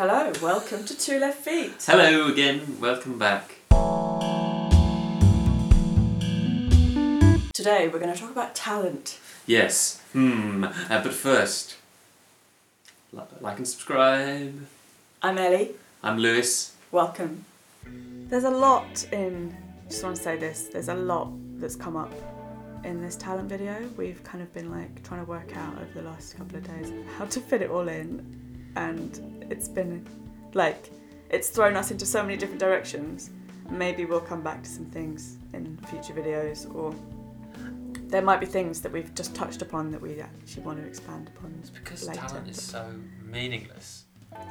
Hello, welcome to Two Left Feet. Hello again, welcome back. Today we're going to talk about talent. Yes, but first, like and subscribe. I'm Ellie. I'm Lewis. Welcome. There's a lot in, just want to say this, there's a lot that's come up in this talent video. We've kind of been like trying to work out over the last couple of days how to fit it all in, and it's been like, it's thrown us into so many different directions. Maybe we'll come back to some things in future videos, or there might be things that we've just touched upon that we actually want to expand upon. It's because later. Talent is so meaningless.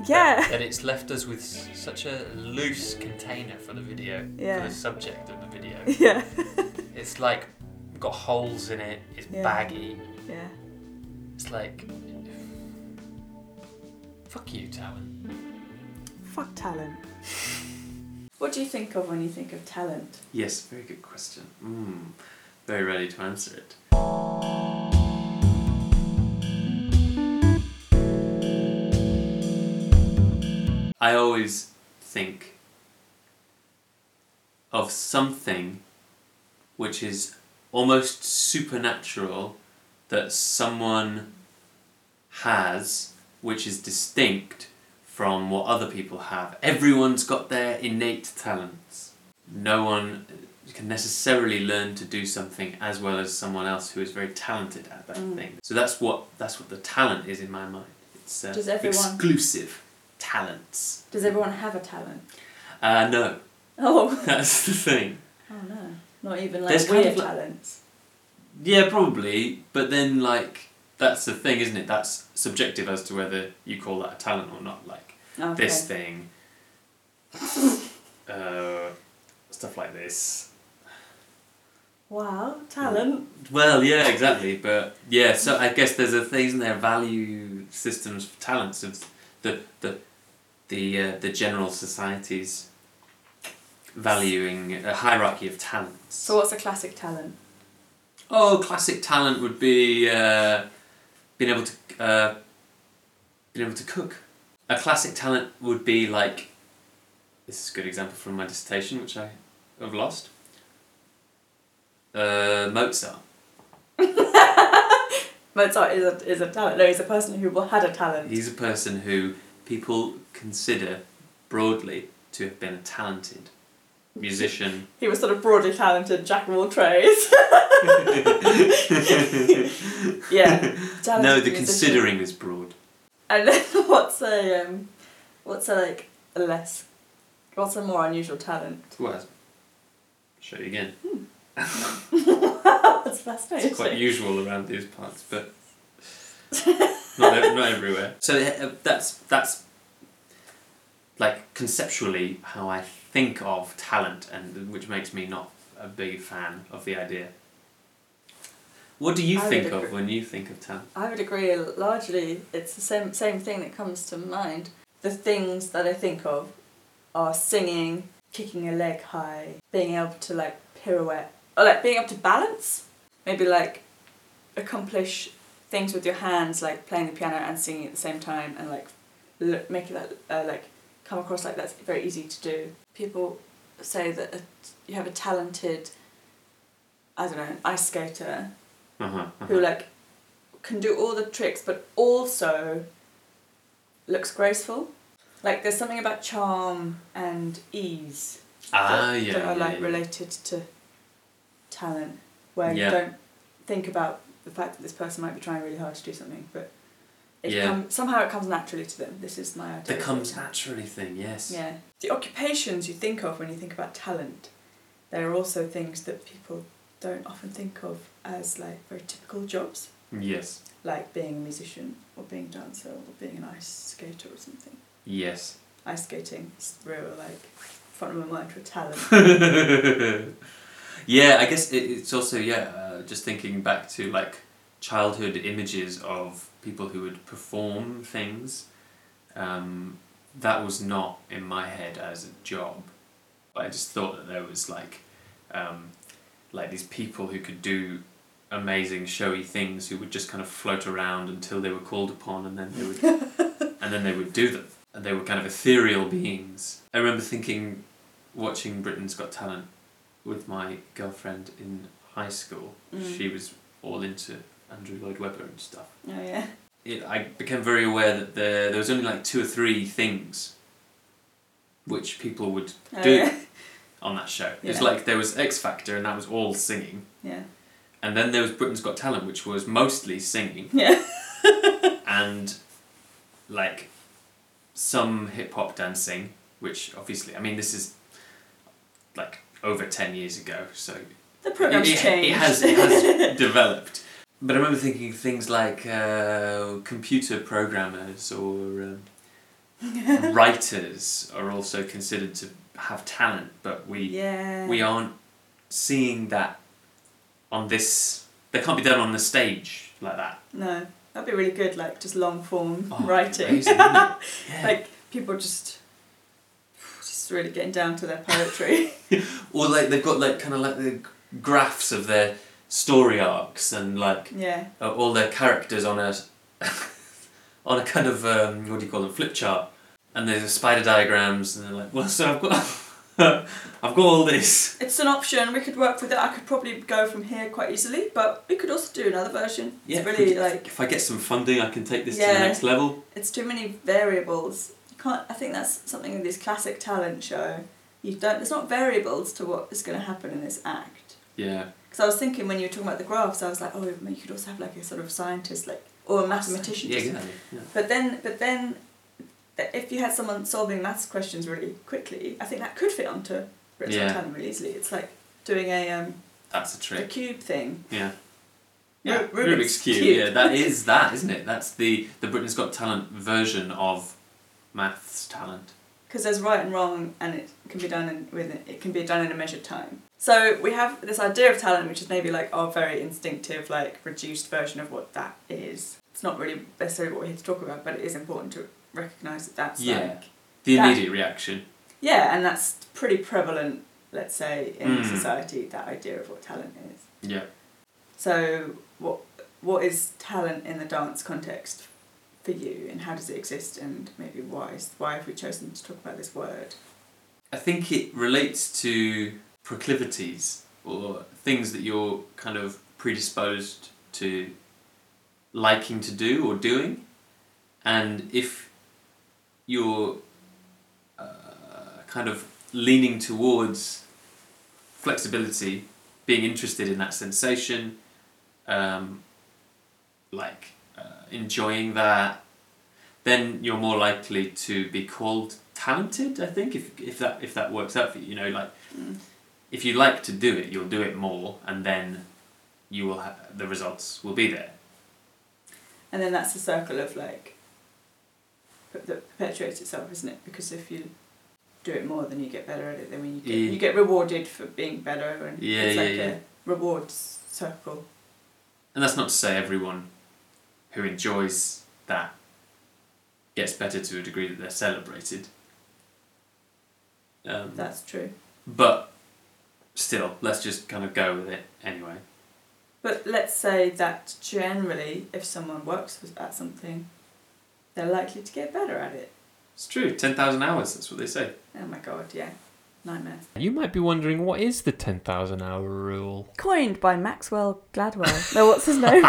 Yeah. And it's left us with such a loose container for the video, for the subject of the video. Yeah. It's like got holes in it, it's baggy. Yeah. It's like, fuck you, talent. Fuck talent. What do you think of when you think of talent? Yes, very good question. Very ready to answer it. I always think of something which is almost supernatural that someone has, which is distinct from what other people have. Everyone's got their innate talents. No one can necessarily learn to do something as well as someone else who is very talented at that thing. So that's what the talent is in my mind. It's exclusive talents. Does everyone have a talent? No. Oh. That's the thing. Oh no. Not even like weird talents. Yeah, probably. But then like, that's the thing, isn't it? That's subjective as to whether you call that a talent or not. Like this thing, stuff like this. Wow, talent. Well, yeah, exactly. But yeah, so I guess there's a thing, isn't there, value systems for talents of the general society's valuing a hierarchy of talents. So what's a classic talent? Oh, classic talent would be being able to cook. A classic talent would be like, this is a good example from my dissertation, which I have lost. Mozart. Mozart is a talent. No, he's a person who had a talent. He's a person who people consider broadly to have been a talented musician. He was sort of broadly talented, jack of all trades. Yeah. No, the musician. Considering is broad. And then what's a more unusual talent? Well, I'll show you again. That's fascinating. It's quite usual around these parts, but not everywhere. So that's like conceptually how I think of talent, and which makes me not a big fan of the idea. What do you think of when you think of talent? I would agree. Largely, it's the same thing that comes to mind. The things that I think of are singing, kicking a leg high, being able to like pirouette, or like being able to balance. Maybe like accomplish things with your hands, like playing the piano and singing at the same time, and like making that like come across like that's very easy to do. People say that you have a talented, I don't know, an ice skater who like can do all the tricks, but also looks graceful. Like there's something about charm and ease that are related to talent, where you don't think about the fact that this person might be trying really hard to do something, but somehow it comes naturally to them. This is my idea. The comes naturally thing, yes. Yeah. The occupations you think of when you think about talent, there are also things that people don't often think of as like very typical jobs. Yes. Like being a musician, or being a dancer, or being an ice skater or something. Yes. Ice skating is real, like, front of my mind for talent. Yeah, I guess it's also, just thinking back to like childhood images of people who would perform things. That was not in my head as a job. I just thought that there was like these people who could do amazing showy things, who would just kind of float around until they were called upon, and then they would do them. and they were kind of ethereal beings. I remember thinking, watching Britain's Got Talent with my girlfriend in high school. Mm. She was all into Andrew Lloyd Webber and stuff. Oh yeah. I became very aware that there was only like 2 or 3 things which people would do on that show. Yeah. It's like there was X Factor and that was all singing. Yeah. And then there was Britain's Got Talent, which was mostly singing. Yeah. And like some hip hop dancing, which obviously, I mean, this is like over 10 years ago, so the program's changed. It has developed. But I remember thinking things like computer programmers or writers are also considered to have talent, but we aren't seeing that on this. They can't be done on the stage like that. No, that'd be really good, like just long form writing. Amazing, yeah. Like people just really getting down to their poetry. Or like they've got like kind of like the graphs of their story arcs and like all their characters on a on a kind of what do you call them, flip chart, and there's spider diagrams, and they're like, well, so I've got all this. It's an option, we could work with it. I could probably go from here quite easily, but we could also do another version. Yeah, it's really like if I get some funding, I can take this to the next level. It's too many variables. You can't. I think that's something in this classic talent show. There's not variables to what is going to happen in this act. Yeah. Because I was thinking when you were talking about the graphs, I was like, oh, you could also have like a sort of scientist, like, or a mathematician. Yeah, exactly. Yeah. But then, if you had someone solving maths questions really quickly, I think that could fit onto Britain's Got Talent really easily. It's like doing that's a trick. A cube thing. Yeah. Yeah. Rubik's Cube. Yeah, that is that, isn't it? That's the Britain's Got Talent version of maths talent. Because there's right and wrong, and it can be done in a measured time. So we have this idea of talent, which is maybe like our very instinctive, like reduced version of what that is. It's not really necessarily what we're here to talk about, but it is important to recognise that that's like the immediate reaction. Yeah, and that's pretty prevalent, let's say, in society, that idea of what talent is. Yeah. So what is talent in the dance context for you, and how does it exist, and maybe why have we chosen to talk about this word? I think it relates to proclivities or things that you're kind of predisposed to liking to do or doing, and if you're kind of leaning towards flexibility, being interested in that sensation, enjoying that, then you're more likely to be called talented, I think, if that works out for you, you know, like. Mm. If you like to do it, you'll do it more, and then you will have the results will be there. And then that's the circle of like that perpetuates itself, isn't it? Because if you do it more, then you get better at it. Then when you get rewarded for being better, and it's like a rewards circle. And that's not to say everyone who enjoys that gets better to a degree that they're celebrated. That's true. But still, let's just kind of go with it anyway. But let's say that generally, if someone works at something, they're likely to get better at it. It's true, 10,000 hours, that's what they say. Oh my god, yeah. Nightmare. You might be wondering, what is the 10,000 hour rule? Coined by Maxwell Gladwell. No, what's his name?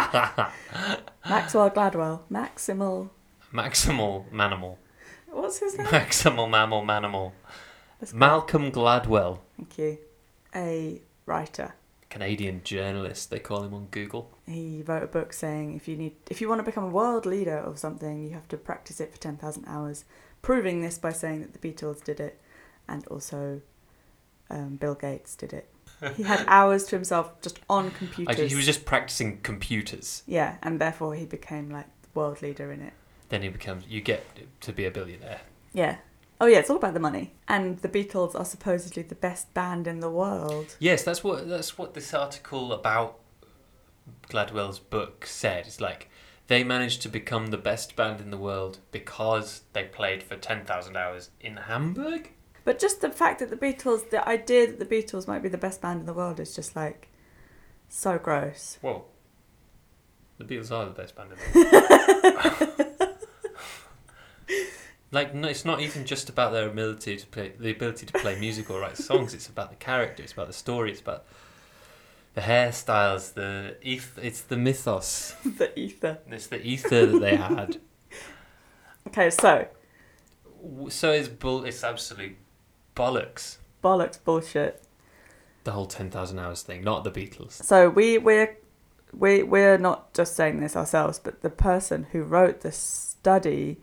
Maxwell Gladwell. Maximal Manimal. What's his name? Maximal Mammal Manimal. Malcolm Gladwell. Thank you. A writer, Canadian journalist, they call him on Google. He wrote a book saying if you want to become a world leader of something, you have to practice it for 10,000 hours, proving this by saying that the Beatles did it, and also Bill Gates did it. He had hours to himself just on computers. He was just practicing computers. Yeah, and therefore he became like the world leader in it. Then you get to be a billionaire. Yeah. Oh yeah, it's all about the money. And the Beatles are supposedly the best band in the world. Yes, that's what this article about Gladwell's book said. It's like, they managed to become the best band in the world because they played for 10,000 hours in Hamburg? But just the fact that the idea that the Beatles might be the best band in the world is just like, so gross. Well, the Beatles are the best band in the world. Like, no, it's not even just about their ability to play music or write songs. It's about the character. It's about the story. It's about the hairstyles. It's the mythos. The ether. It's the ether that they had. Okay, so it's absolute bollocks. Bollocks, bullshit. The whole 10,000 hours thing, not the Beatles. So we're not just saying this ourselves, but the person who wrote the study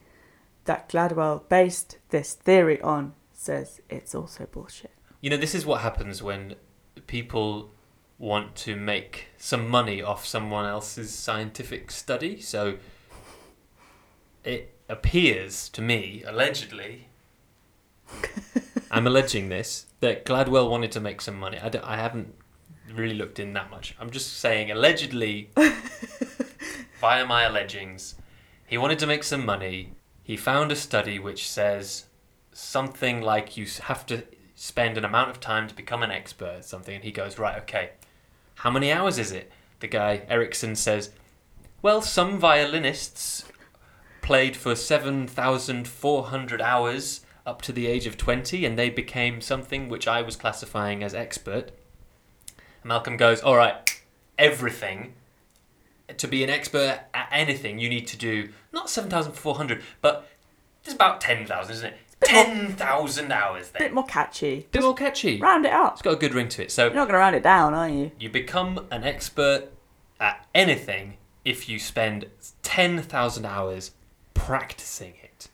that Gladwell based this theory on says it's also bullshit. You know, this is what happens when people want to make some money off someone else's scientific study. So it appears to me, allegedly, I'm alleging this, that Gladwell wanted to make some money. I haven't really looked in that much. I'm just saying allegedly, via my allegings, he wanted to make some money. He found a study which says something like you have to spend an amount of time to become an expert at something. And he goes, right, okay, how many hours is it? The guy, Ericsson, says, well, some violinists played for 7,400 hours up to the age of 20 and they became something which I was classifying as expert. And Malcolm goes, all right, everything. To be an expert at anything, you need to do not 7,400, but it's about 10,000, isn't it? 10,000 hours then. A bit more catchy. Round it up. It's got a good ring to it. So you're not going to round it down, are you? You become an expert at anything if you spend 10,000 hours practicing it.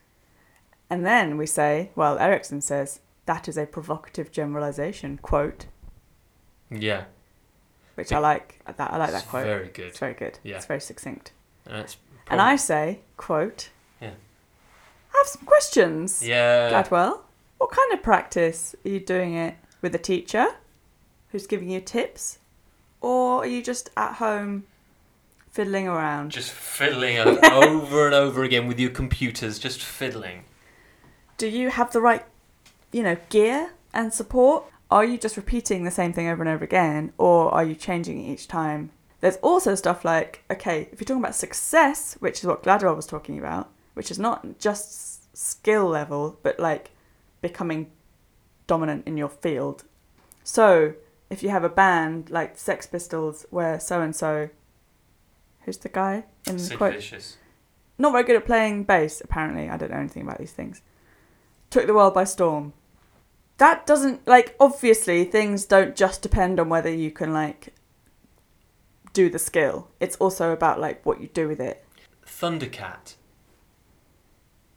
And then we say, well, Ericsson says, that is a provocative generalisation, quote. Yeah. Which I like. I like that quote. It's very good. It's very good. Yeah. It's very succinct. And I say, quote, yeah, I have some questions. Yeah. Gladwell, what kind of practice? Are you doing it with a teacher who's giving you tips? Or are you just at home fiddling around? Just fiddling over and over again with your computers, just fiddling. Do you have the right, gear and support? Are you just repeating the same thing over and over again, or are you changing it each time? There's also stuff like, okay, if you're talking about success, which is what Gladwell was talking about, which is not just skill level, but like becoming dominant in your field. So if you have a band like Sex Pistols where so-and-so, who's the guy in the quote? Sid Vicious. Not very good at playing bass, apparently. I don't know anything about these things. Took the world by storm. That doesn't, obviously things don't just depend on whether you can, do the skill. It's also about, what you do with it. Thundercat,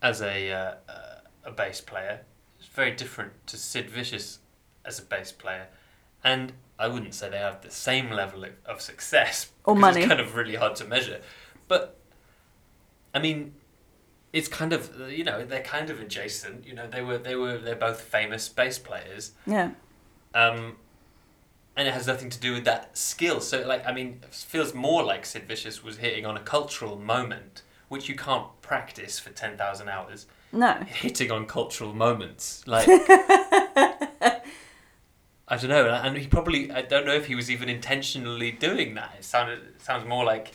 as a bass player, is very different to Sid Vicious as a bass player. And I wouldn't say they have the same level of success. Or money. It's kind of really hard to measure. But, I mean, it's kind of, they're kind of adjacent. They're both famous bass players. Yeah. And it has nothing to do with that skill. So, it feels more like Sid Vicious was hitting on a cultural moment, which you can't practice for 10,000 hours. No. Hitting on cultural moments. I don't know. And he probably, I don't know if he was even intentionally doing that. It sounds more like,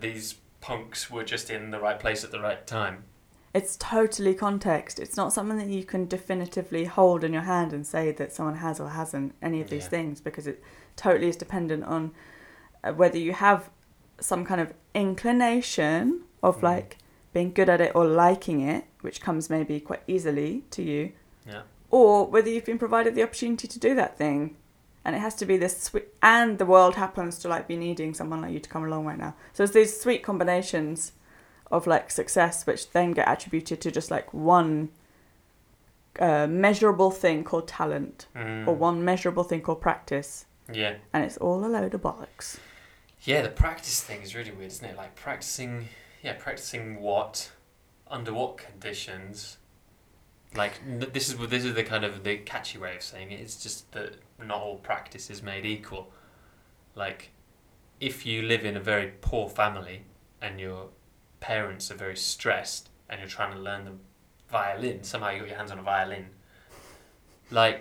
these punks were just in the right place at the right time. It's totally context. It's not something that you can definitively hold in your hand and say that someone has or hasn't any of these things, because it totally is dependent on whether you have some kind of inclination of being good at it or liking it, which comes maybe quite easily to you, or whether you've been provided the opportunity to do that thing. And it has to be this sweet, and the world happens to be needing someone like you to come along right now. So it's these sweet combinations of success, which then get attributed to just one measurable thing called talent, or one measurable thing called practice. Yeah. And it's all a load of bollocks. Yeah, the practice thing is really weird, isn't it? Practicing what, under what conditions. This is the kind of the catchy way of saying it. It's just that not all practice is made equal. If you live in a very poor family and your parents are very stressed and you're trying to learn the violin, somehow you got your hands on a violin. I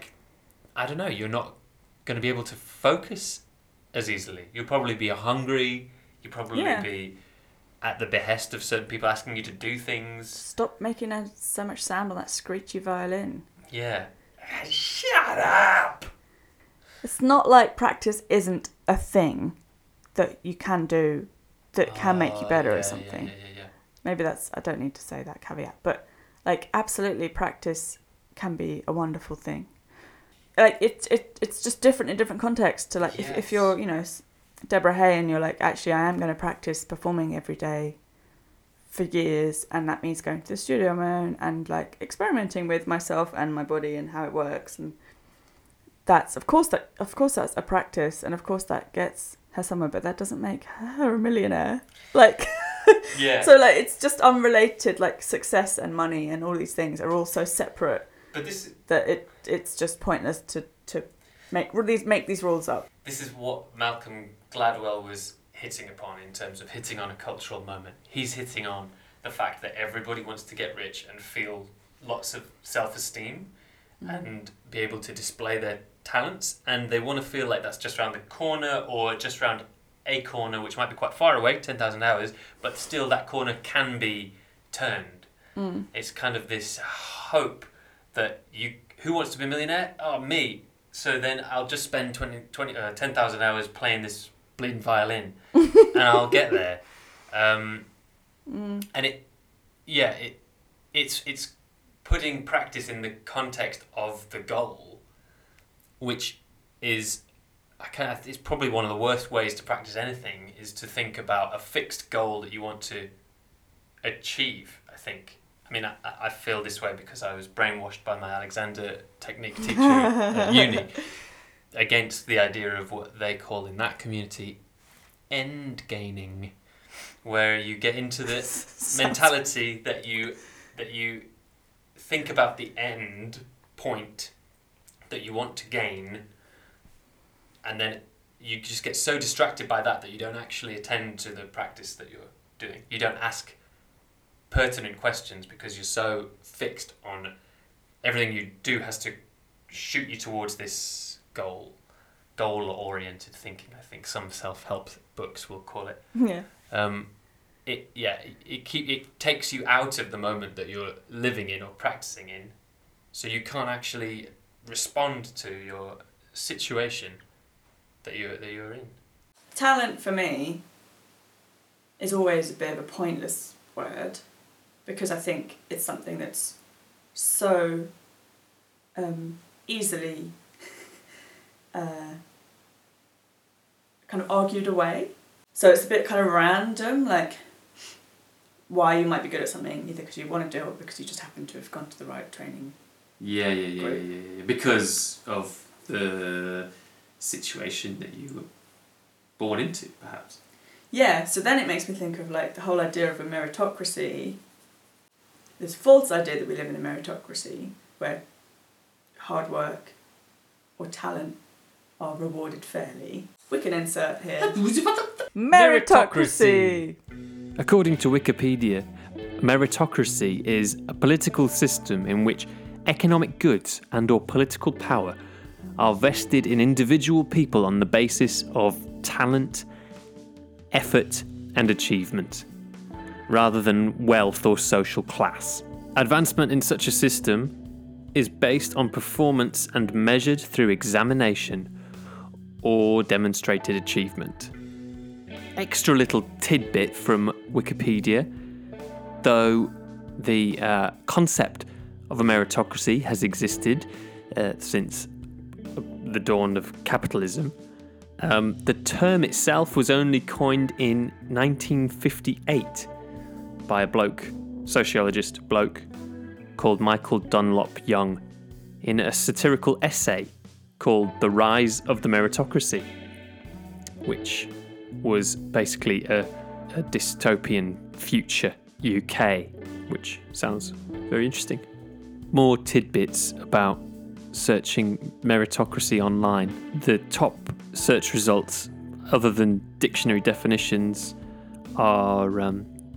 don't know, you're not going to be able to focus as easily. You'll probably be hungry. You'll probably be at the behest of certain people asking you to do things. Stop making so much sound on that screechy violin. Yeah. Shut up! It's not like practice isn't a thing that you can do that can make you better or something. Yeah. Maybe that's... I don't need to say that caveat. But, like, absolutely, practice can be a wonderful thing. Like, it's just different in different contexts. To, like, yes. if you're, you know, Deborah Hay and you're like, actually, I am going to practice performing every day for years, and that means going to the studio on my own and, like, experimenting with myself and my body and how it works, and that's of course that's a practice, and of course that gets her somewhere, but that doesn't make her a millionaire. Like, yeah. So, like, it's just unrelated. Like, success and money and all these things are all so separate. But this that it's just pointless to make these rules up. This is what Malcolm Gladwell was hitting upon in terms of hitting on a cultural moment. He's hitting on the fact that everybody wants to get rich and feel lots of self-esteem and be able to display their talents, and they want to feel like that's just around the corner, or just around a corner, which might be quite far away, 10,000 hours, but still that corner can be turned. It's kind of this hope that who wants to be a millionaire? Oh, me. So then I'll just spend 10,000 hours playing this bleeding violin and I'll get there. And it's putting practice in the context of the goal, which is it's probably one of the worst ways to practice anything, is to think about a fixed goal that you want to achieve. I feel this way because I was brainwashed by my Alexander technique teacher at uni against the idea of what they call in that community end gaining, where you get into the mentality that you think about the end point that you want to gain, and then you just get so distracted by that you don't actually attend to the practice that you're doing. You don't ask pertinent questions because you're so fixed on everything you do has to shoot you towards this goal-oriented thinking. I think some self-help books will call it. Yeah. It takes you out of the moment that you're living in or practicing in, so you can't actually respond to your situation that you're in. Talent for me is always a bit of a pointless word, because I think it's something that's so easily kind of argued away. So it's a bit kind of random, like why you might be good at something, either because you want to do it or because you just happen to have gone to the right training. Yeah. Because of the situation that you were born into, perhaps. Yeah, so then it makes me think of, like, the whole idea of a meritocracy, this false idea that we live in a meritocracy where hard work or talent are rewarded fairly. We can insert here. Meritocracy! According to Wikipedia, meritocracy is a political system in which economic goods and/or political power are vested in individual people on the basis of talent, effort, and achievement, rather than wealth or social class. Advancement in such a system is based on performance and measured through examination or demonstrated achievement. Extra little tidbit from Wikipedia, though the concept of a meritocracy has existed since the dawn of capitalism. The term itself was only coined in 1958 by a sociologist called Michael Dunlop Young in a satirical essay called The Rise of the Meritocracy, which was basically a dystopian future UK, which sounds very interesting. More tidbits about searching meritocracy online. The top search results, other than dictionary definitions, are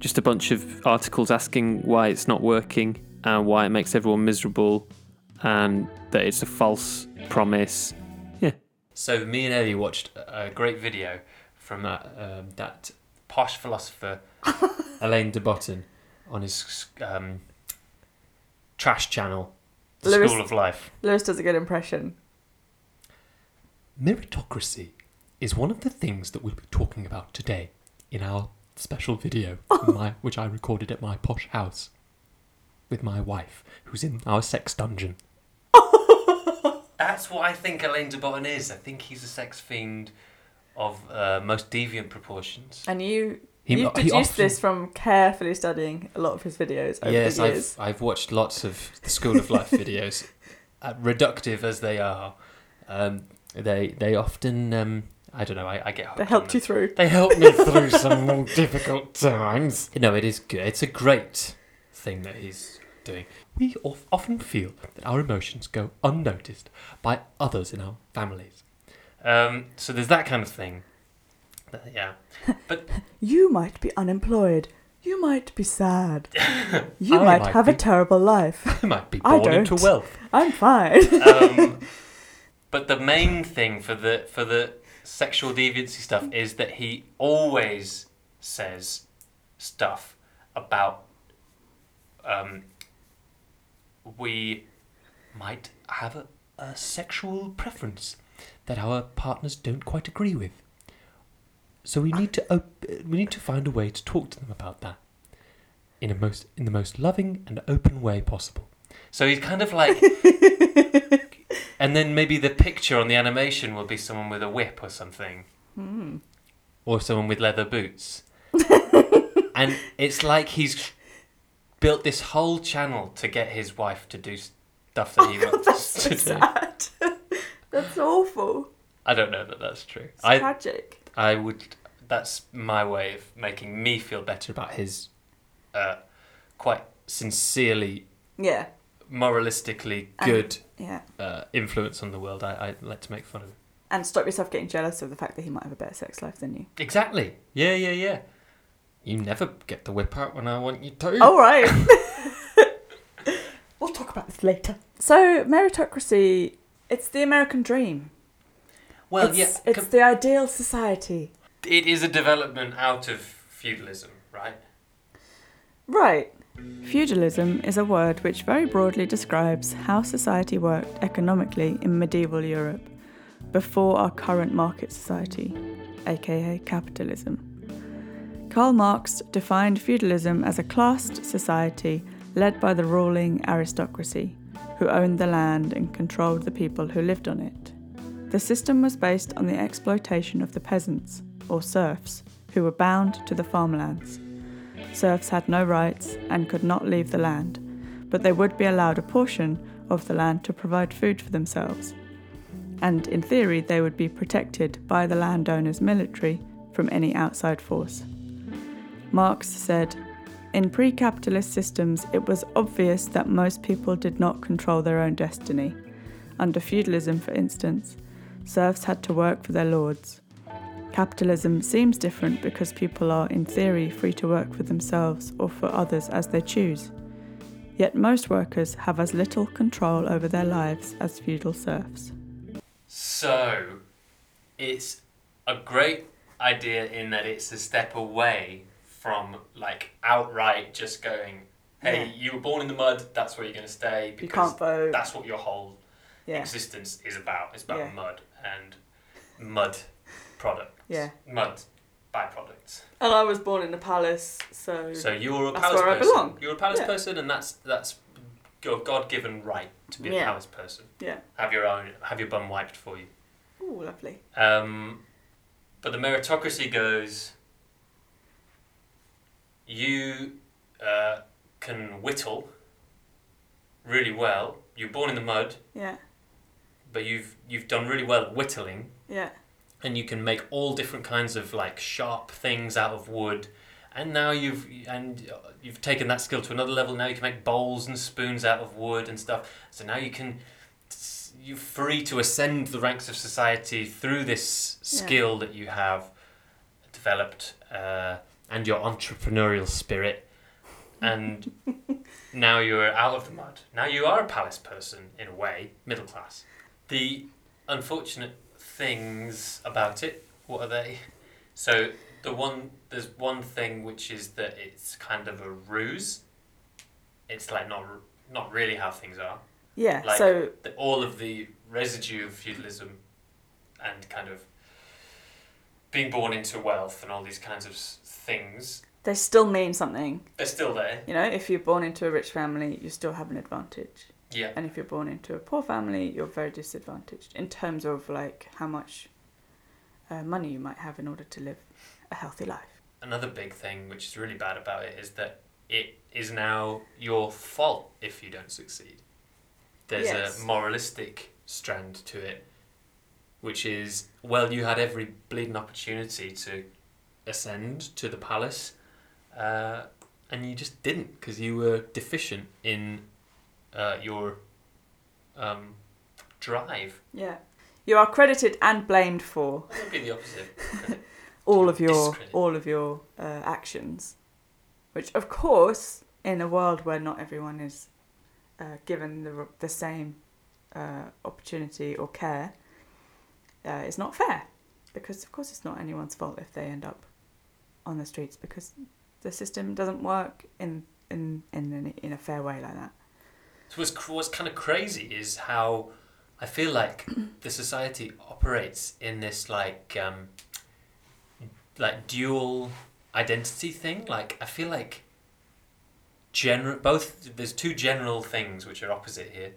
just a bunch of articles asking why it's not working and why it makes everyone miserable and that it's a false promise. Yeah. So me and Ellie watched a great video from that posh philosopher Alain de Botton on his trash channel, The School of Life. Lewis does a good impression. Meritocracy is one of the things that we'll be talking about today in our special video, which I recorded at my posh house with my wife, who's in our sex dungeon. That's what I think Alain de Botton is. I think he's a sex fiend of most deviant proportions. And you've deduced this from carefully studying a lot of his videos over the years. I've watched lots of the School of Life videos. Reductive as they are, they often... I don't know, I get hooked. They helped you through. They helped me through some more difficult times. No, it is good. It's a great thing that he's doing. We often feel that our emotions go unnoticed by others in our families. So there's that kind of thing. Yeah. But you might be unemployed. You might be sad. You might have a terrible life. I might be born into wealth. I'm fine. But the main thing for the sexual deviancy stuff is that he always says stuff about we might have a sexual preference that our partners don't quite agree with, so we need to find a way to talk to them about that in the most loving and open way possible. So he's kind of like and then maybe the picture on the animation will be someone with a whip or something. Mm. Or someone with leather boots. And it's like he's built this whole channel to get his wife to do stuff that he wants to do. That's so sad. That's awful. I don't know that that's true. It's tragic. That's my way of making me feel better about his quite sincerely... Yeah. Moralistically good influence on the world. I like to make fun of him. And stop yourself getting jealous of the fact that he might have a better sex life than you. Exactly. Yeah. You never get the whip out when I want you to. All right. We'll talk about this later. So meritocracy, it's the American dream. Well, it's the ideal society. It is a development out of feudalism, right? Right. Feudalism is a word which very broadly describes how society worked economically in medieval Europe, before our current market society, aka capitalism. Karl Marx defined feudalism as a classed society led by the ruling aristocracy, who owned the land and controlled the people who lived on it. The system was based on the exploitation of the peasants, or serfs, who were bound to the farmlands. Serfs had no rights and could not leave the land, but they would be allowed a portion of the land to provide food for themselves. And in theory, they would be protected by the landowner's military from any outside force. Marx said, "In pre-capitalist systems, it was obvious that most people did not control their own destiny. Under feudalism, for instance, serfs had to work for their lords. Capitalism seems different because people are, in theory, free to work for themselves or for others as they choose. Yet most workers have as little control over their lives as feudal serfs." So, it's a great idea in that it's a step away from, like, outright just going, hey, you were born in the mud, that's where you're going to stay. Because you can't vote. That's what your whole existence is about. It's about mud and mud. Products. Yeah. Mud byproducts. And I was born in a palace, so you're a palace person. That's where I belong. You're a palace person, and that's your God-given right to be a palace person. Yeah. Have your bum wiped for you. Ooh, lovely. But the meritocracy goes, you can whittle really well. You're born in the mud. Yeah. But you've done really well at whittling. Yeah. And you can make all different kinds of like sharp things out of wood, and now you've taken that skill to another level. Now you can make bowls and spoons out of wood and stuff. So now you're free to ascend the ranks of society through this skill that you have developed, and your entrepreneurial spirit. And now you're out of the mud. Now you are a palace person in a way, middle class. The unfortunate things about it, what are they? So There's one thing which is that it's kind of a ruse. It's like not really how things are. Yeah. Like so all of the residue of feudalism, and kind of being born into wealth and all these kinds of things. They still mean something. They're still there. You know, if you're born into a rich family, you still have an advantage. Yeah. And if you're born into a poor family, you're very disadvantaged in terms of like how much money you might have in order to live a healthy life. Another big thing which is really bad about it is that it is now your fault if you don't succeed. There's a moralistic strand to it, which is, well, you had every bleeding opportunity to ascend to the palace, and you just didn't because you were deficient in your drive. Yeah. You are credited and blamed for... It would be the opposite. all of your actions. Which, of course, in a world where not everyone is given the same opportunity or care, is not fair. Because, of course, it's not anyone's fault if they end up on the streets because the system doesn't work in a fair way like that. So what's kind of crazy is how... I feel like the society operates in this like dual identity thing. Like I feel like there's two general things which are opposite here.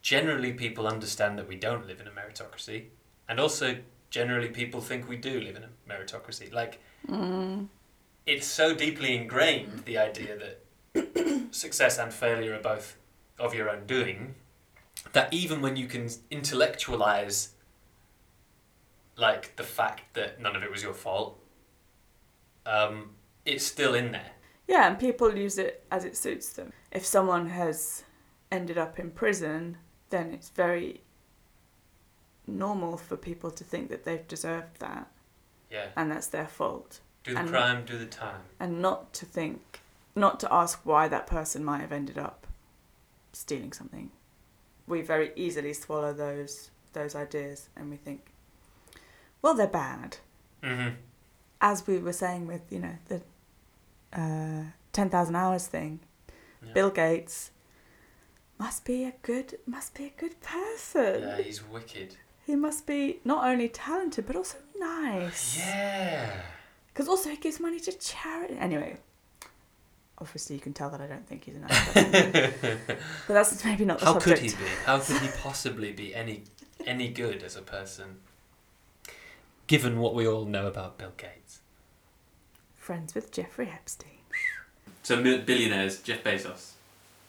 Generally, people understand that we don't live in a meritocracy, and also generally people think we do live in a meritocracy. Like it's so deeply ingrained, the idea that success and failure are both of your own doing. That even when you can intellectualize, like, the fact that none of it was your fault, it's still in there. Yeah, and people use it as it suits them. If someone has ended up in prison, then it's very normal for people to think that they've deserved that. Yeah. And that's their fault. Do the crime, do the time. And not to ask why that person might have ended up stealing something. We very easily swallow those ideas and we think, well, they're bad. Mm-hmm. As we were saying with, you know, the 10,000 hours thing, yeah. Bill Gates must be a good person. Yeah, he's wicked. He must be not only talented, but also nice. Yeah. Because also he gives money to charity. Anyway. Obviously, you can tell that I don't think he's a nice person. But that's maybe not the subject. How could he be? How could he possibly be any good as a person, given what we all know about Bill Gates? Friends with Jeffrey Epstein. So billionaires, Jeff Bezos.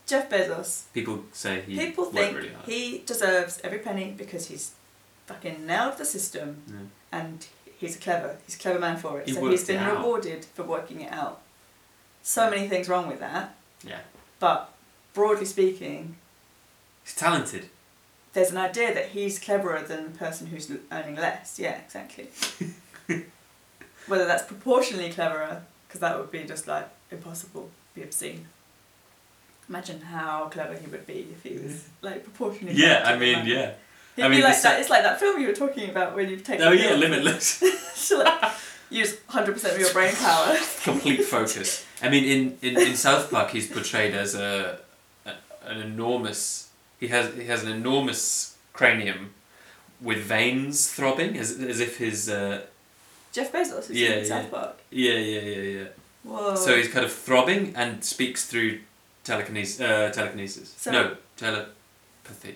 Jeff Bezos. People say People think really hard. He deserves every penny because he's fucking nailed the system, and he's a clever man for it. So he's been rewarded for working it out. So many things wrong with that. Yeah. But broadly speaking, he's talented. There's an idea that he's cleverer than the person who's earning less. Yeah, exactly. Whether that's proportionally cleverer, because that would be just like impossible, be obscene. Imagine how clever he would be if he was like proportionally. Yeah, I mean, money. Yeah. He'd be like that. It's like that film you were talking about when you take. Oh yeah, Limitless. So, like, use 100% of your brain power. Complete focus. I mean, in South Park, he's portrayed as an enormous. He has an enormous cranium, with veins throbbing as if his. Jeff Bezos is in South Park. Yeah. Whoa. So he's kind of throbbing and speaks through telekinesis. So no, telepathy.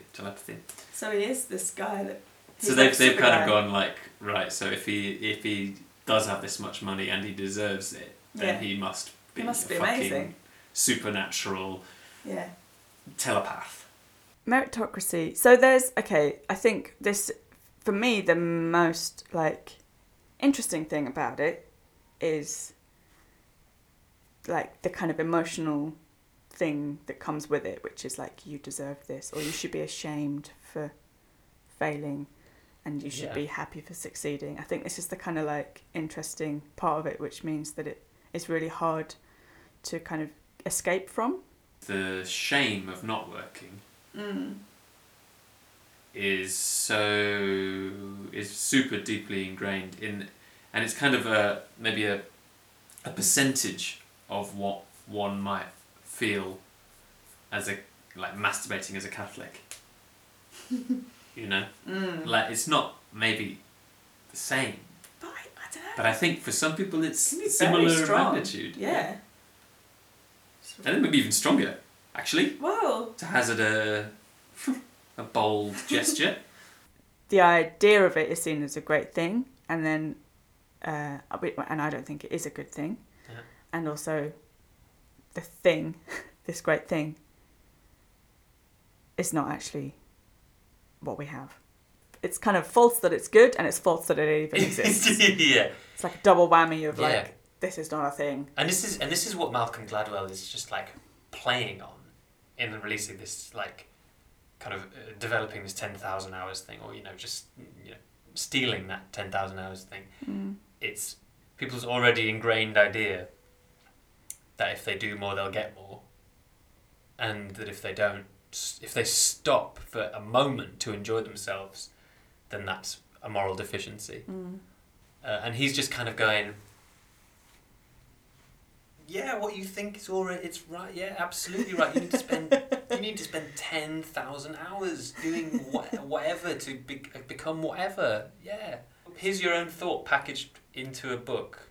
So he is this guy that. So they've kind of gone like, right. So if he does have this much money and he deserves it, then he must be amazing, supernatural telepath. Meritocracy. So I think this, for me, the most like interesting thing about it is like the kind of emotional thing that comes with it, which is like you deserve this, or you should be ashamed for failing. And you should be happy for succeeding. I think this is the kind of like interesting part of it, which means that it is really hard to kind of escape from. The shame of not working is super deeply ingrained in and it's kind of a maybe a percentage of what one might feel as a like masturbating as a Catholic. You know, like it's not maybe the same. But I don't know. But I think for some people it's it similar magnitude. Yeah. And it may be even stronger, actually. Whoa. To hazard a bold gesture. The idea of it is seen as a great thing, and then, and I don't think it is a good thing. Yeah. And also, the thing, this great thing, is not actually what we have. It's kind of false that it's good, and it's false that it even exists. Yeah. It's like a double whammy of like, this is not a thing. And this is what Malcolm Gladwell is just like playing on in releasing this like kind of developing this 10,000 hours thing, or stealing that 10,000 hours thing. Mm. It's people's already ingrained idea that if they do more, they'll get more, and that if they don't, if they stop for a moment to enjoy themselves, then that's a moral deficiency. Mm. And he's just kind of going, yeah, what you think is alright, it's right, yeah, absolutely right. You need to spend 10,000 hours doing whatever to become whatever. Yeah. Here's your own thought packaged into a book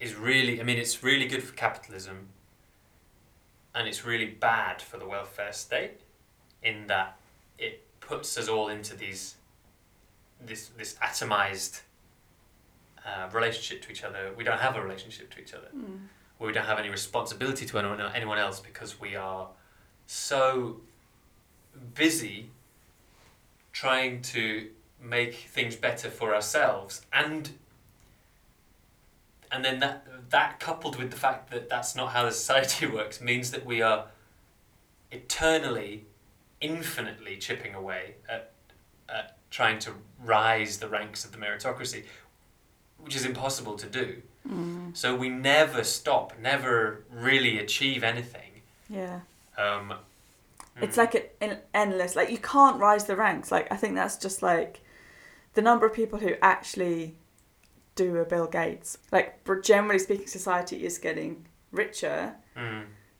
is really, I mean, it's really good for capitalism, and it's really bad for the welfare state, in that it puts us all into this atomized relationship to each other. We don't have a relationship to each other. Mm. We don't have any responsibility to anyone else, because we are so busy trying to make things better for ourselves, and then that coupled with the fact that that's not how the society works means that we are eternally, infinitely chipping away at trying to rise the ranks of the meritocracy, which is impossible to do. Mm. So we never stop, never really achieve anything. Yeah. It's like an endless, like you can't rise the ranks. Like I think that's just like the number of people who actually do a Bill Gates. Like generally speaking, society is getting richer,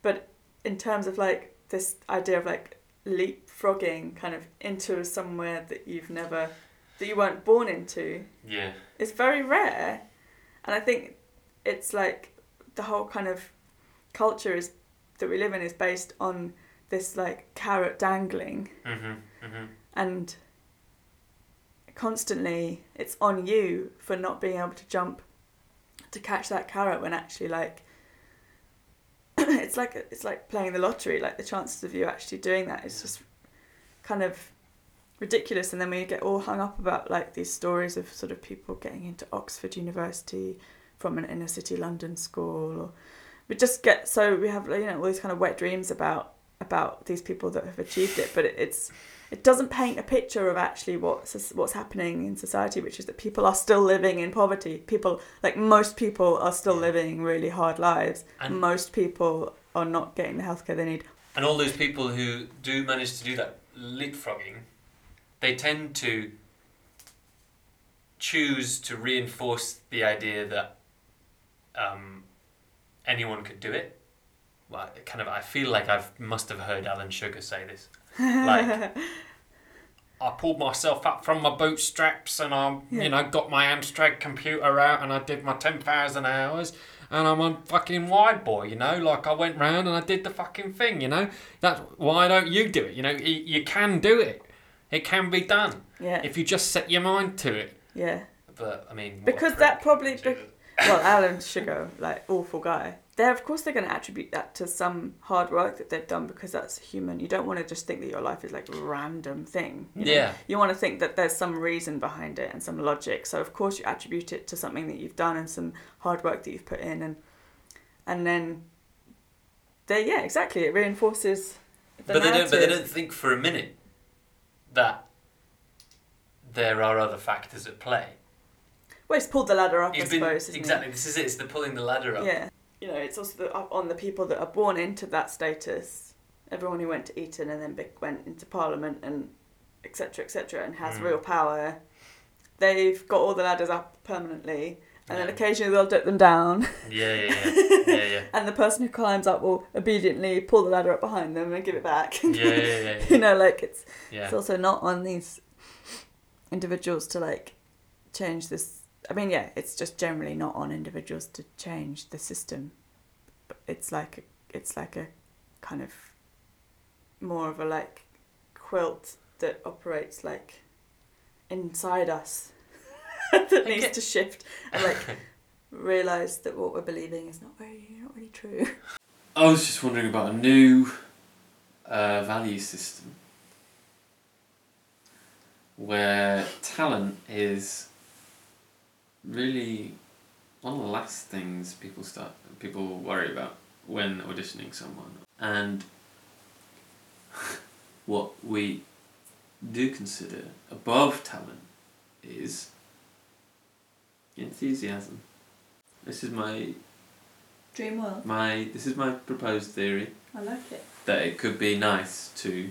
but in terms of like this idea of like leapfrogging kind of into somewhere that you weren't born into. Yeah. It's very rare. And I think it's like the whole kind of culture that we live in is based on this like carrot dangling. Mm-hmm, mm-hmm. And constantly it's on you for not being able to jump to catch that carrot, when actually like it's like playing the lottery. Like the chances of you actually doing that is just kind of ridiculous. And then we get all hung up about like these stories of sort of people getting into Oxford University from an inner city London school, or we have, you know, all these kind of wet dreams about these people that have achieved it, but it doesn't paint a picture of actually what's happening in society, which is that people are still living in poverty. People, like most people, are still living really hard lives, and most people are not getting the healthcare they need. And all those people who do manage to do that leapfrogging, they tend to choose to reinforce the idea that anyone could do it. Well, kind of, I feel like I must have heard Alan Sugar say this. Like, I pulled myself up from my bootstraps, and I, got my Amstrad computer out, and I did my 10,000 hours, and I'm a fucking wide boy, you know. Like, I went round and I did the fucking thing, you know. That's why don't you do it? You know, you can do it. It can be done. Yeah. If you just set your mind to it. Yeah. But I mean, because that probably, Alan Sugar, like awful guy. Of course they're going to attribute that to some hard work that they've done, because that's human. You don't want to just think that your life is like a random thing. You know? Yeah. You want to think that there's some reason behind it and some logic. So of course you attribute it to something that you've done and some hard work that you've put in, and then exactly, it reinforces the narrative. But they don't think for a minute that there are other factors at play. Well, it's pulled the ladder up, I suppose. Exactly. This is it. It's the pulling the ladder up. Yeah. You know, it's also on the people that are born into that status. Everyone who went to Eton and then went into Parliament and et cetera, and has real power. They've got all the ladders up permanently, And then occasionally they'll dip them down. Yeah. And the person who climbs up will obediently pull the ladder up behind them and give it back. Yeah. You know, like, it's also not on these individuals to, like, change this. I mean, yeah, it's just generally not on individuals to change the system. But it's like a kind of more of a, like, quilt that operates, like, inside us. That needs to shift and, like, realise that what we're believing is not really true. I was just wondering about a new value system where talent is really one of the last things people worry about when auditioning someone. And what we do consider above talent is enthusiasm. This is my dream world. This is my proposed theory. I like it. That it could be nice to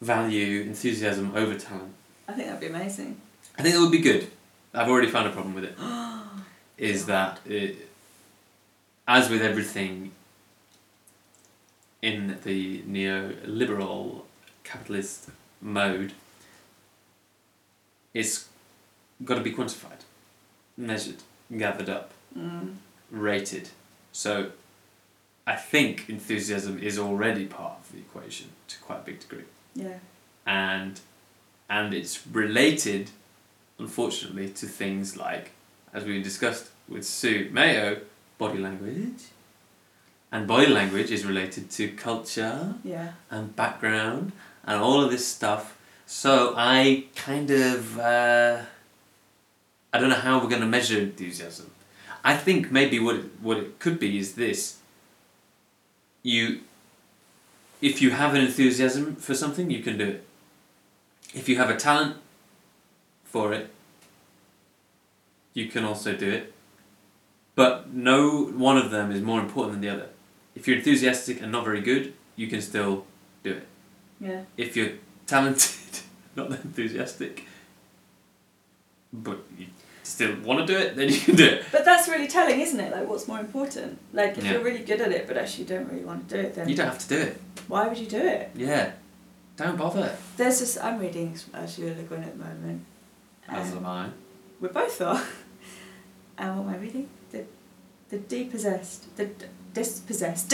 value enthusiasm over talent. I think that'd be amazing. I think it would be good. I've already found a problem with it. As with everything in the neoliberal capitalist mode, it's got to be quantified, measured, gathered up, rated. So I think enthusiasm is already part of the equation to quite a big degree. Yeah. And it's related, unfortunately, to things like, as we discussed with Sue Mayo, body language. And body language is related to culture and background and all of this stuff. So I kind of... I don't know how we're going to measure enthusiasm. I think maybe what it could be is this. If you have an enthusiasm for something, you can do it. If you have a talent for it, you can also do it. But no one of them is more important than the other. If you're enthusiastic and not very good, you can still do it. Yeah. If you're talented, not that enthusiastic, but you still want to do it, then you can do it. But that's really telling, isn't it? Like, what's more important? Like, if you're really good at it, but actually you don't really want to do it, then... You don't have to do it. Why would you do it? Yeah. Don't bother. There's this... I'm reading Ursula Le Guin at the moment. As am I. We both are. And what am I reading? The Dispossessed. The Dispossessed.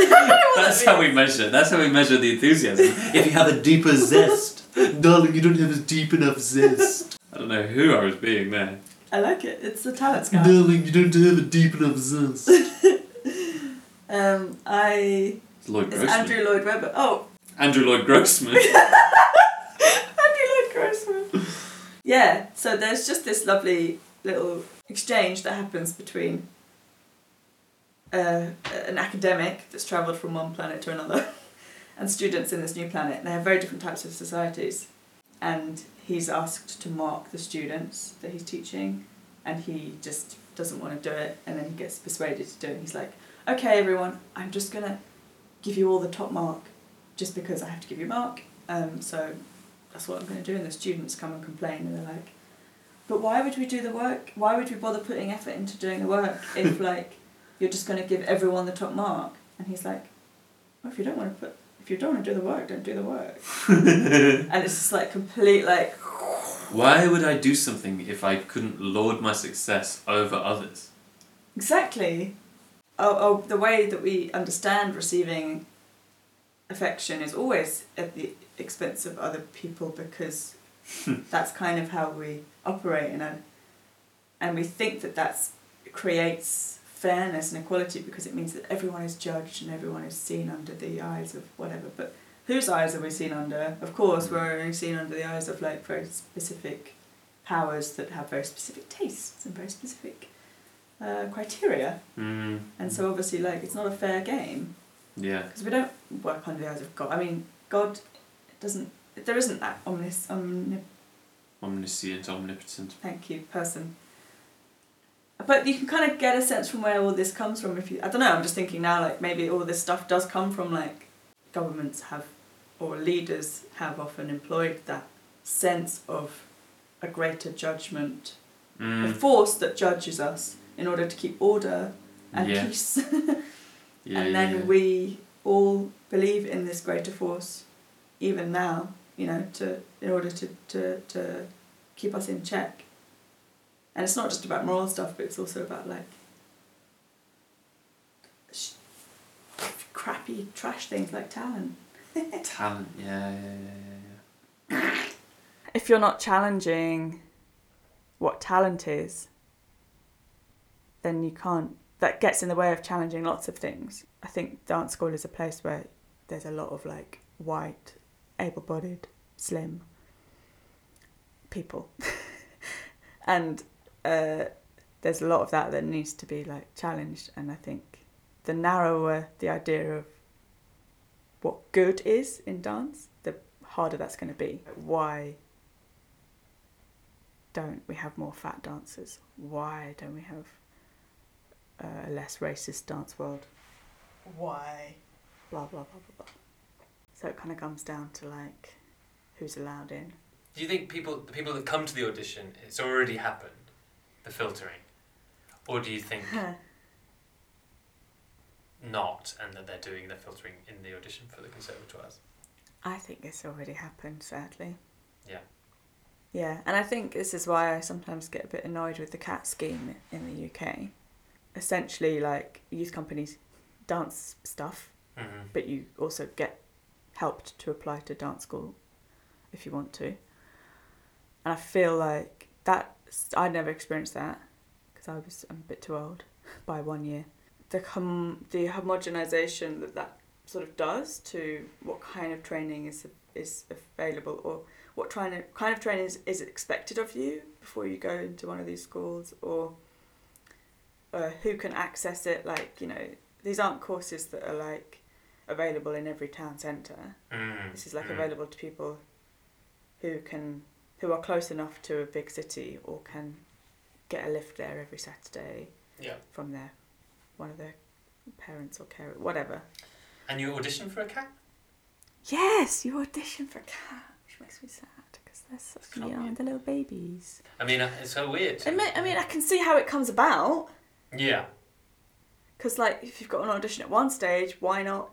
That's how we measure. That's how we measure the enthusiasm. If you have a deeper zest, darling, you don't have a deep enough zest. I don't know who I was being there. I like it. It's the talent guy. Darling, you don't have a deep enough zest. It's Lloyd Grossman. It's Andrew Lloyd Webber. Oh. Andrew Lloyd Grossman. Yeah, so there's just this lovely little exchange that happens between an academic that's travelled from one planet to another and students in this new planet. And they have very different types of societies. And he's asked to mark the students that he's teaching, and he just doesn't want to do it. And then he gets persuaded to do it. He's like, okay, everyone, I'm just going to give you all the top mark just because I have to give you a mark. So... that's what I'm going to do. And the students come and complain, and they're like, but why would we do the work? Why would we bother putting effort into doing the work if, like, you're just going to give everyone the top mark? And he's like, well, if you don't want to do the work, don't do the work. And it's just like complete, like, why would I do something if I couldn't lord my success over others? Exactly. Oh, the way that we understand receiving affection is always at the expense of other people, because that's kind of how we operate, and we think that creates fairness and equality, because it means that everyone is judged and everyone is seen under the eyes of whatever. But whose eyes are we seen under? Of course, we're only seen under the eyes of, like, very specific powers that have very specific tastes and very specific criteria. Mm. And so obviously, like, it's not a fair game. Yeah. Because we don't work under the eyes of God. I mean, God doesn't... there isn't that omniscient, omnipotent. Thank you, person. But you can kind of get a sense from where all this comes from. If you... I don't know, I'm just thinking now, like, maybe all this stuff does come from, like, governments have, or leaders have often employed that sense of a greater judgment, a force that judges us in order to keep order and peace. We all believe in this greater force, even now, you know, in order to keep us in check. And it's not just about moral stuff, but it's also about like crappy trash things like talent. Talent, yeah. If you're not challenging what talent is, then you can't. That gets in the way of challenging lots of things. I think dance school is a place where there's a lot of like white, able-bodied, slim people. And there's a lot of that needs to be like challenged. And I think the narrower the idea of what good is in dance, the harder that's going to be. Why don't we have more fat dancers? Why don't we have a less racist dance world? Why? Blah, blah, blah, blah, blah. So it kind of comes down to like who's allowed in. Do you think the people that come to the audition, it's already happened, the filtering? Or do you think not, and that they're doing the filtering in the audition for the conservatoires? I think it's already happened, sadly. Yeah. Yeah, and I think this is why I sometimes get a bit annoyed with the CAT scheme in the UK. Essentially, like, youth companies dance stuff, but you also get helped to apply to dance school if you want to. And I feel like that... I never experienced that, because I'm a bit too old by 1 year. The homogenisation that sort of does to what kind of training is available, or what kind of training is expected of you before you go into one of these schools, or who can access it. Like, you know, these aren't courses that are like available in every town centre. This is like available to people who are close enough to a big city, or can get a lift there every Saturday from there. One of their parents or carer, whatever. And you audition for a CAT? Yes, you audition for a CAT, which makes me sad because they're such young, they're little babies. I mean, it's so weird. I mean, I can see how it comes about. Yeah. Because, like, if you've got an audition at one stage, why not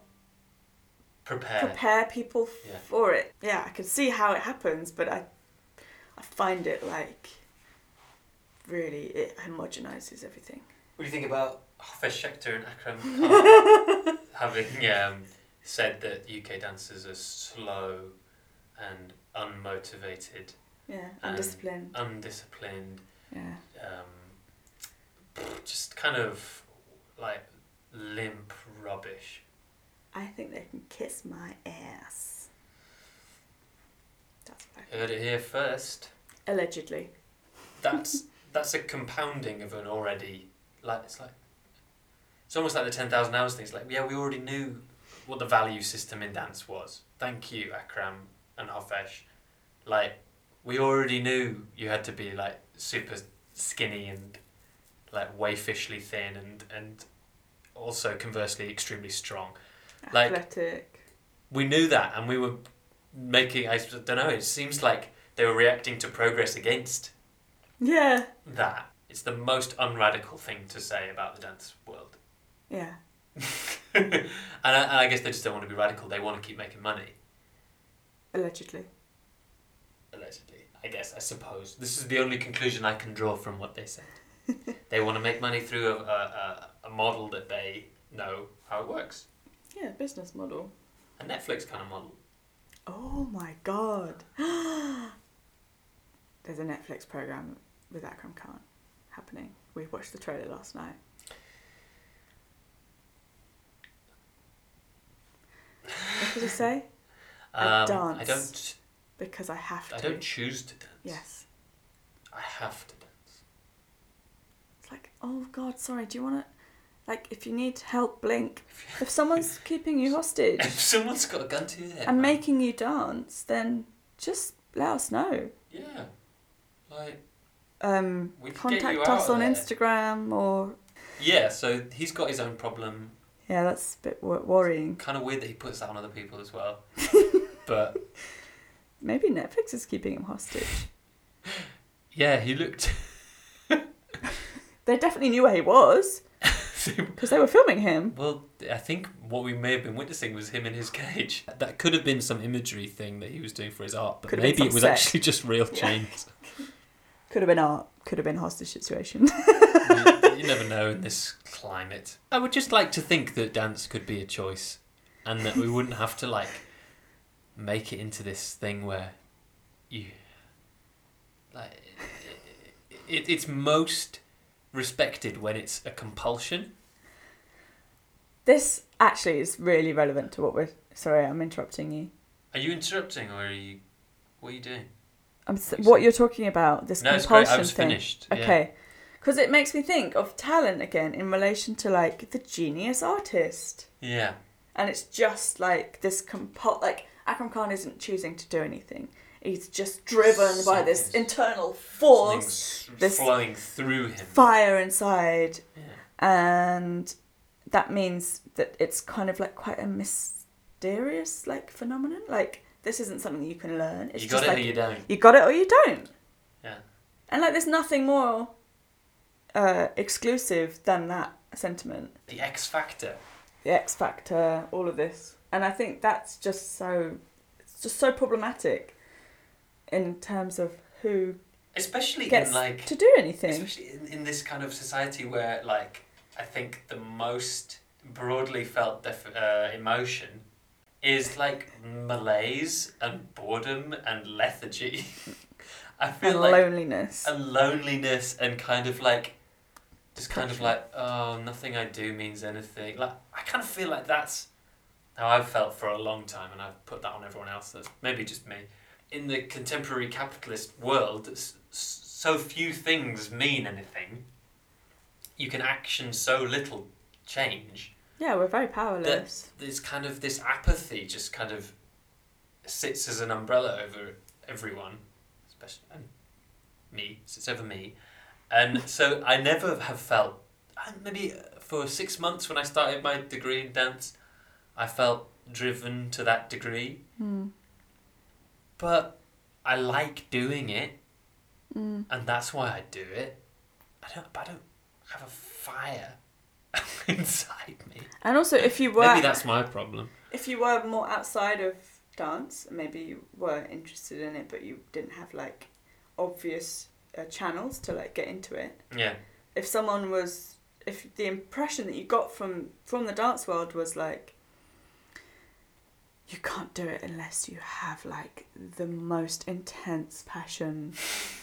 prepare people for it? Yeah, I can see how it happens, but I find it like really it homogenizes everything. What do you think about Jeff Bezos and Akram Khan having said that UK dancers are slow and unmotivated, undisciplined, just kind of like limp rubbish? I think they can kiss my ass. That's what I heard it here first. Allegedly. That's a compounding of an already it's almost like the 10,000 hours thing. It's like, yeah, we already knew what the value system in dance was. Thank you, Akram and Hofesh. Like, we already knew you had to be, like, super skinny and, like, waifishly thin and also, conversely, extremely strong. Athletic. Like, we knew that, and we were making... I don't know, it seems like they were reacting to progress against that. It's the most unradical thing to say about the dance world. Yeah. and I guess they just don't want to be radical. They want to keep making money. Allegedly. I suppose. This is the only conclusion I can draw from what they said. They want to make money through a model that they know how it works. Yeah, business model. A Netflix kind of model. Oh my God. There's a Netflix programme with Akram Khan happening. We watched the trailer last night. What did you say? I dance. Because I have to. I don't choose to dance. Yes. I have to dance. It's like, oh God, sorry, do you want to... Like, if you need help, blink. If someone's keeping you hostage... If someone's got a gun to your head... And making you dance, then just let us know. Yeah. Like... contact us on Instagram or... Yeah, so he's got his own problem. Yeah, that's a bit worrying. Kind of weird that he puts that on other people as well. But... Maybe Netflix is keeping him hostage. Yeah, he looked... They definitely knew where he was. Because they were filming him. Well, I think what we may have been witnessing was him in his cage. That could have been some imagery thing that he was doing for his art, but maybe it was actually just real chains. Yeah. Could have been art, could have been hostage situation. You never know in this climate. I would just like to think that dance could be a choice and that we wouldn't have to, like, make it into this thing where you... like, it's most... respected when it's a compulsion. This actually is really relevant to what we're... Sorry, I'm interrupting you. Are you interrupting or are you... What are you doing? What you're talking about, this compulsion thing. No, it's great. I was finished. Okay. Because it makes me think of talent again in relation to, like, the genius artist. Yeah. And it's just, like, this Like, Akram Khan isn't choosing to do anything. He's just driven by this internal force, this flowing through him, fire inside, and that means that it's kind of like quite a mysterious like phenomenon. Like this isn't something you can learn. It's you got just it like, or you don't. You got it or you don't. Yeah. And like, there's nothing more exclusive than that sentiment. The X Factor. The X Factor. All of this, and I think that's just so. It's just so problematic. In terms of who especially gets in, like, to do anything. Especially in this kind of society where, like, I think the most broadly felt emotion is, like, malaise and boredom and lethargy. I feel and like... loneliness. And loneliness and kind of, like, just kind of like, oh, nothing I do means anything. Like, I kind of feel like that's how I've felt for a long time, and I've put that on everyone else. That's maybe just me. In the contemporary capitalist world, so few things mean anything. You can action so little change. Yeah, we're very powerless. There's kind of this apathy just kind of sits as an umbrella over everyone, especially me, sits over me. And so I never have felt, maybe for 6 months when I started my degree in dance, I felt driven to that degree. Mm. But I like doing it, and that's why I do it. I don't have a fire inside me. And also, if you were... Maybe that's my problem. If you were more outside of dance, maybe you were interested in it, but you didn't have, like, obvious channels to, like, get into it. Yeah. If someone was... If the impression that you got from the dance world was, like, you can't do it unless you have, like, the most intense passion.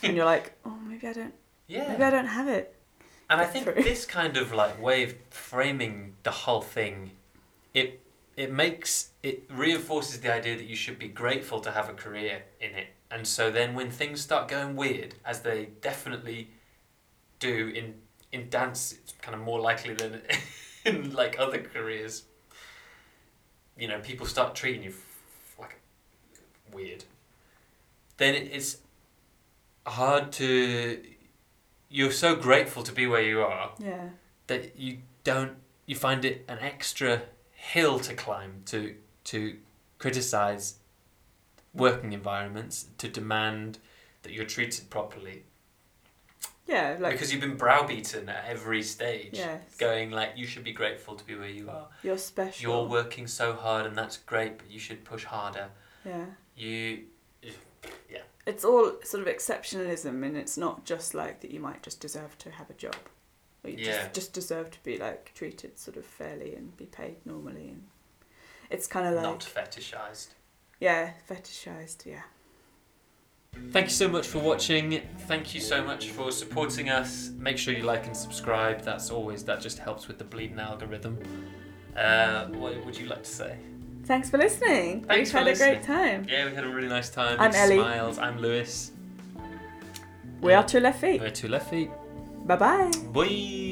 And you're like, oh, maybe I don't have it. And I think this kind of, like, way of framing the whole thing, it reinforces the idea that you should be grateful to have a career in it. And so then when things start going weird, as they definitely do in dance, it's kind of more likely than in, like, other careers. You know, people start treating you like weird. Then it's hard to... You're so grateful to be where you are that you don't... You find it an extra hill to climb to criticise working environments, to demand that you're treated properly. Yeah, like... Because you've been browbeaten at every stage. Yes. Going, like, you should be grateful to be where you are. You're special. You're working so hard and that's great, but you should push harder. Yeah. Yeah. It's all sort of exceptionalism, and it's not just, like, that you might just deserve to have a job. Or you just deserve to be, like, treated sort of fairly and be paid normally. And it's kind of like... Not fetishised. Yeah, fetishised, yeah. Thank you so much for watching. Thank you so much for supporting us. Make sure you like and subscribe. That just helps with the bleeding algorithm. What would you like to say? Thanks for listening. We've had a great time. Yeah, we had a really nice time. I'm Ellie. Smiles. I'm Lewis. We are Two Left Feet. We're Two Left Feet. Bye-bye. Bye.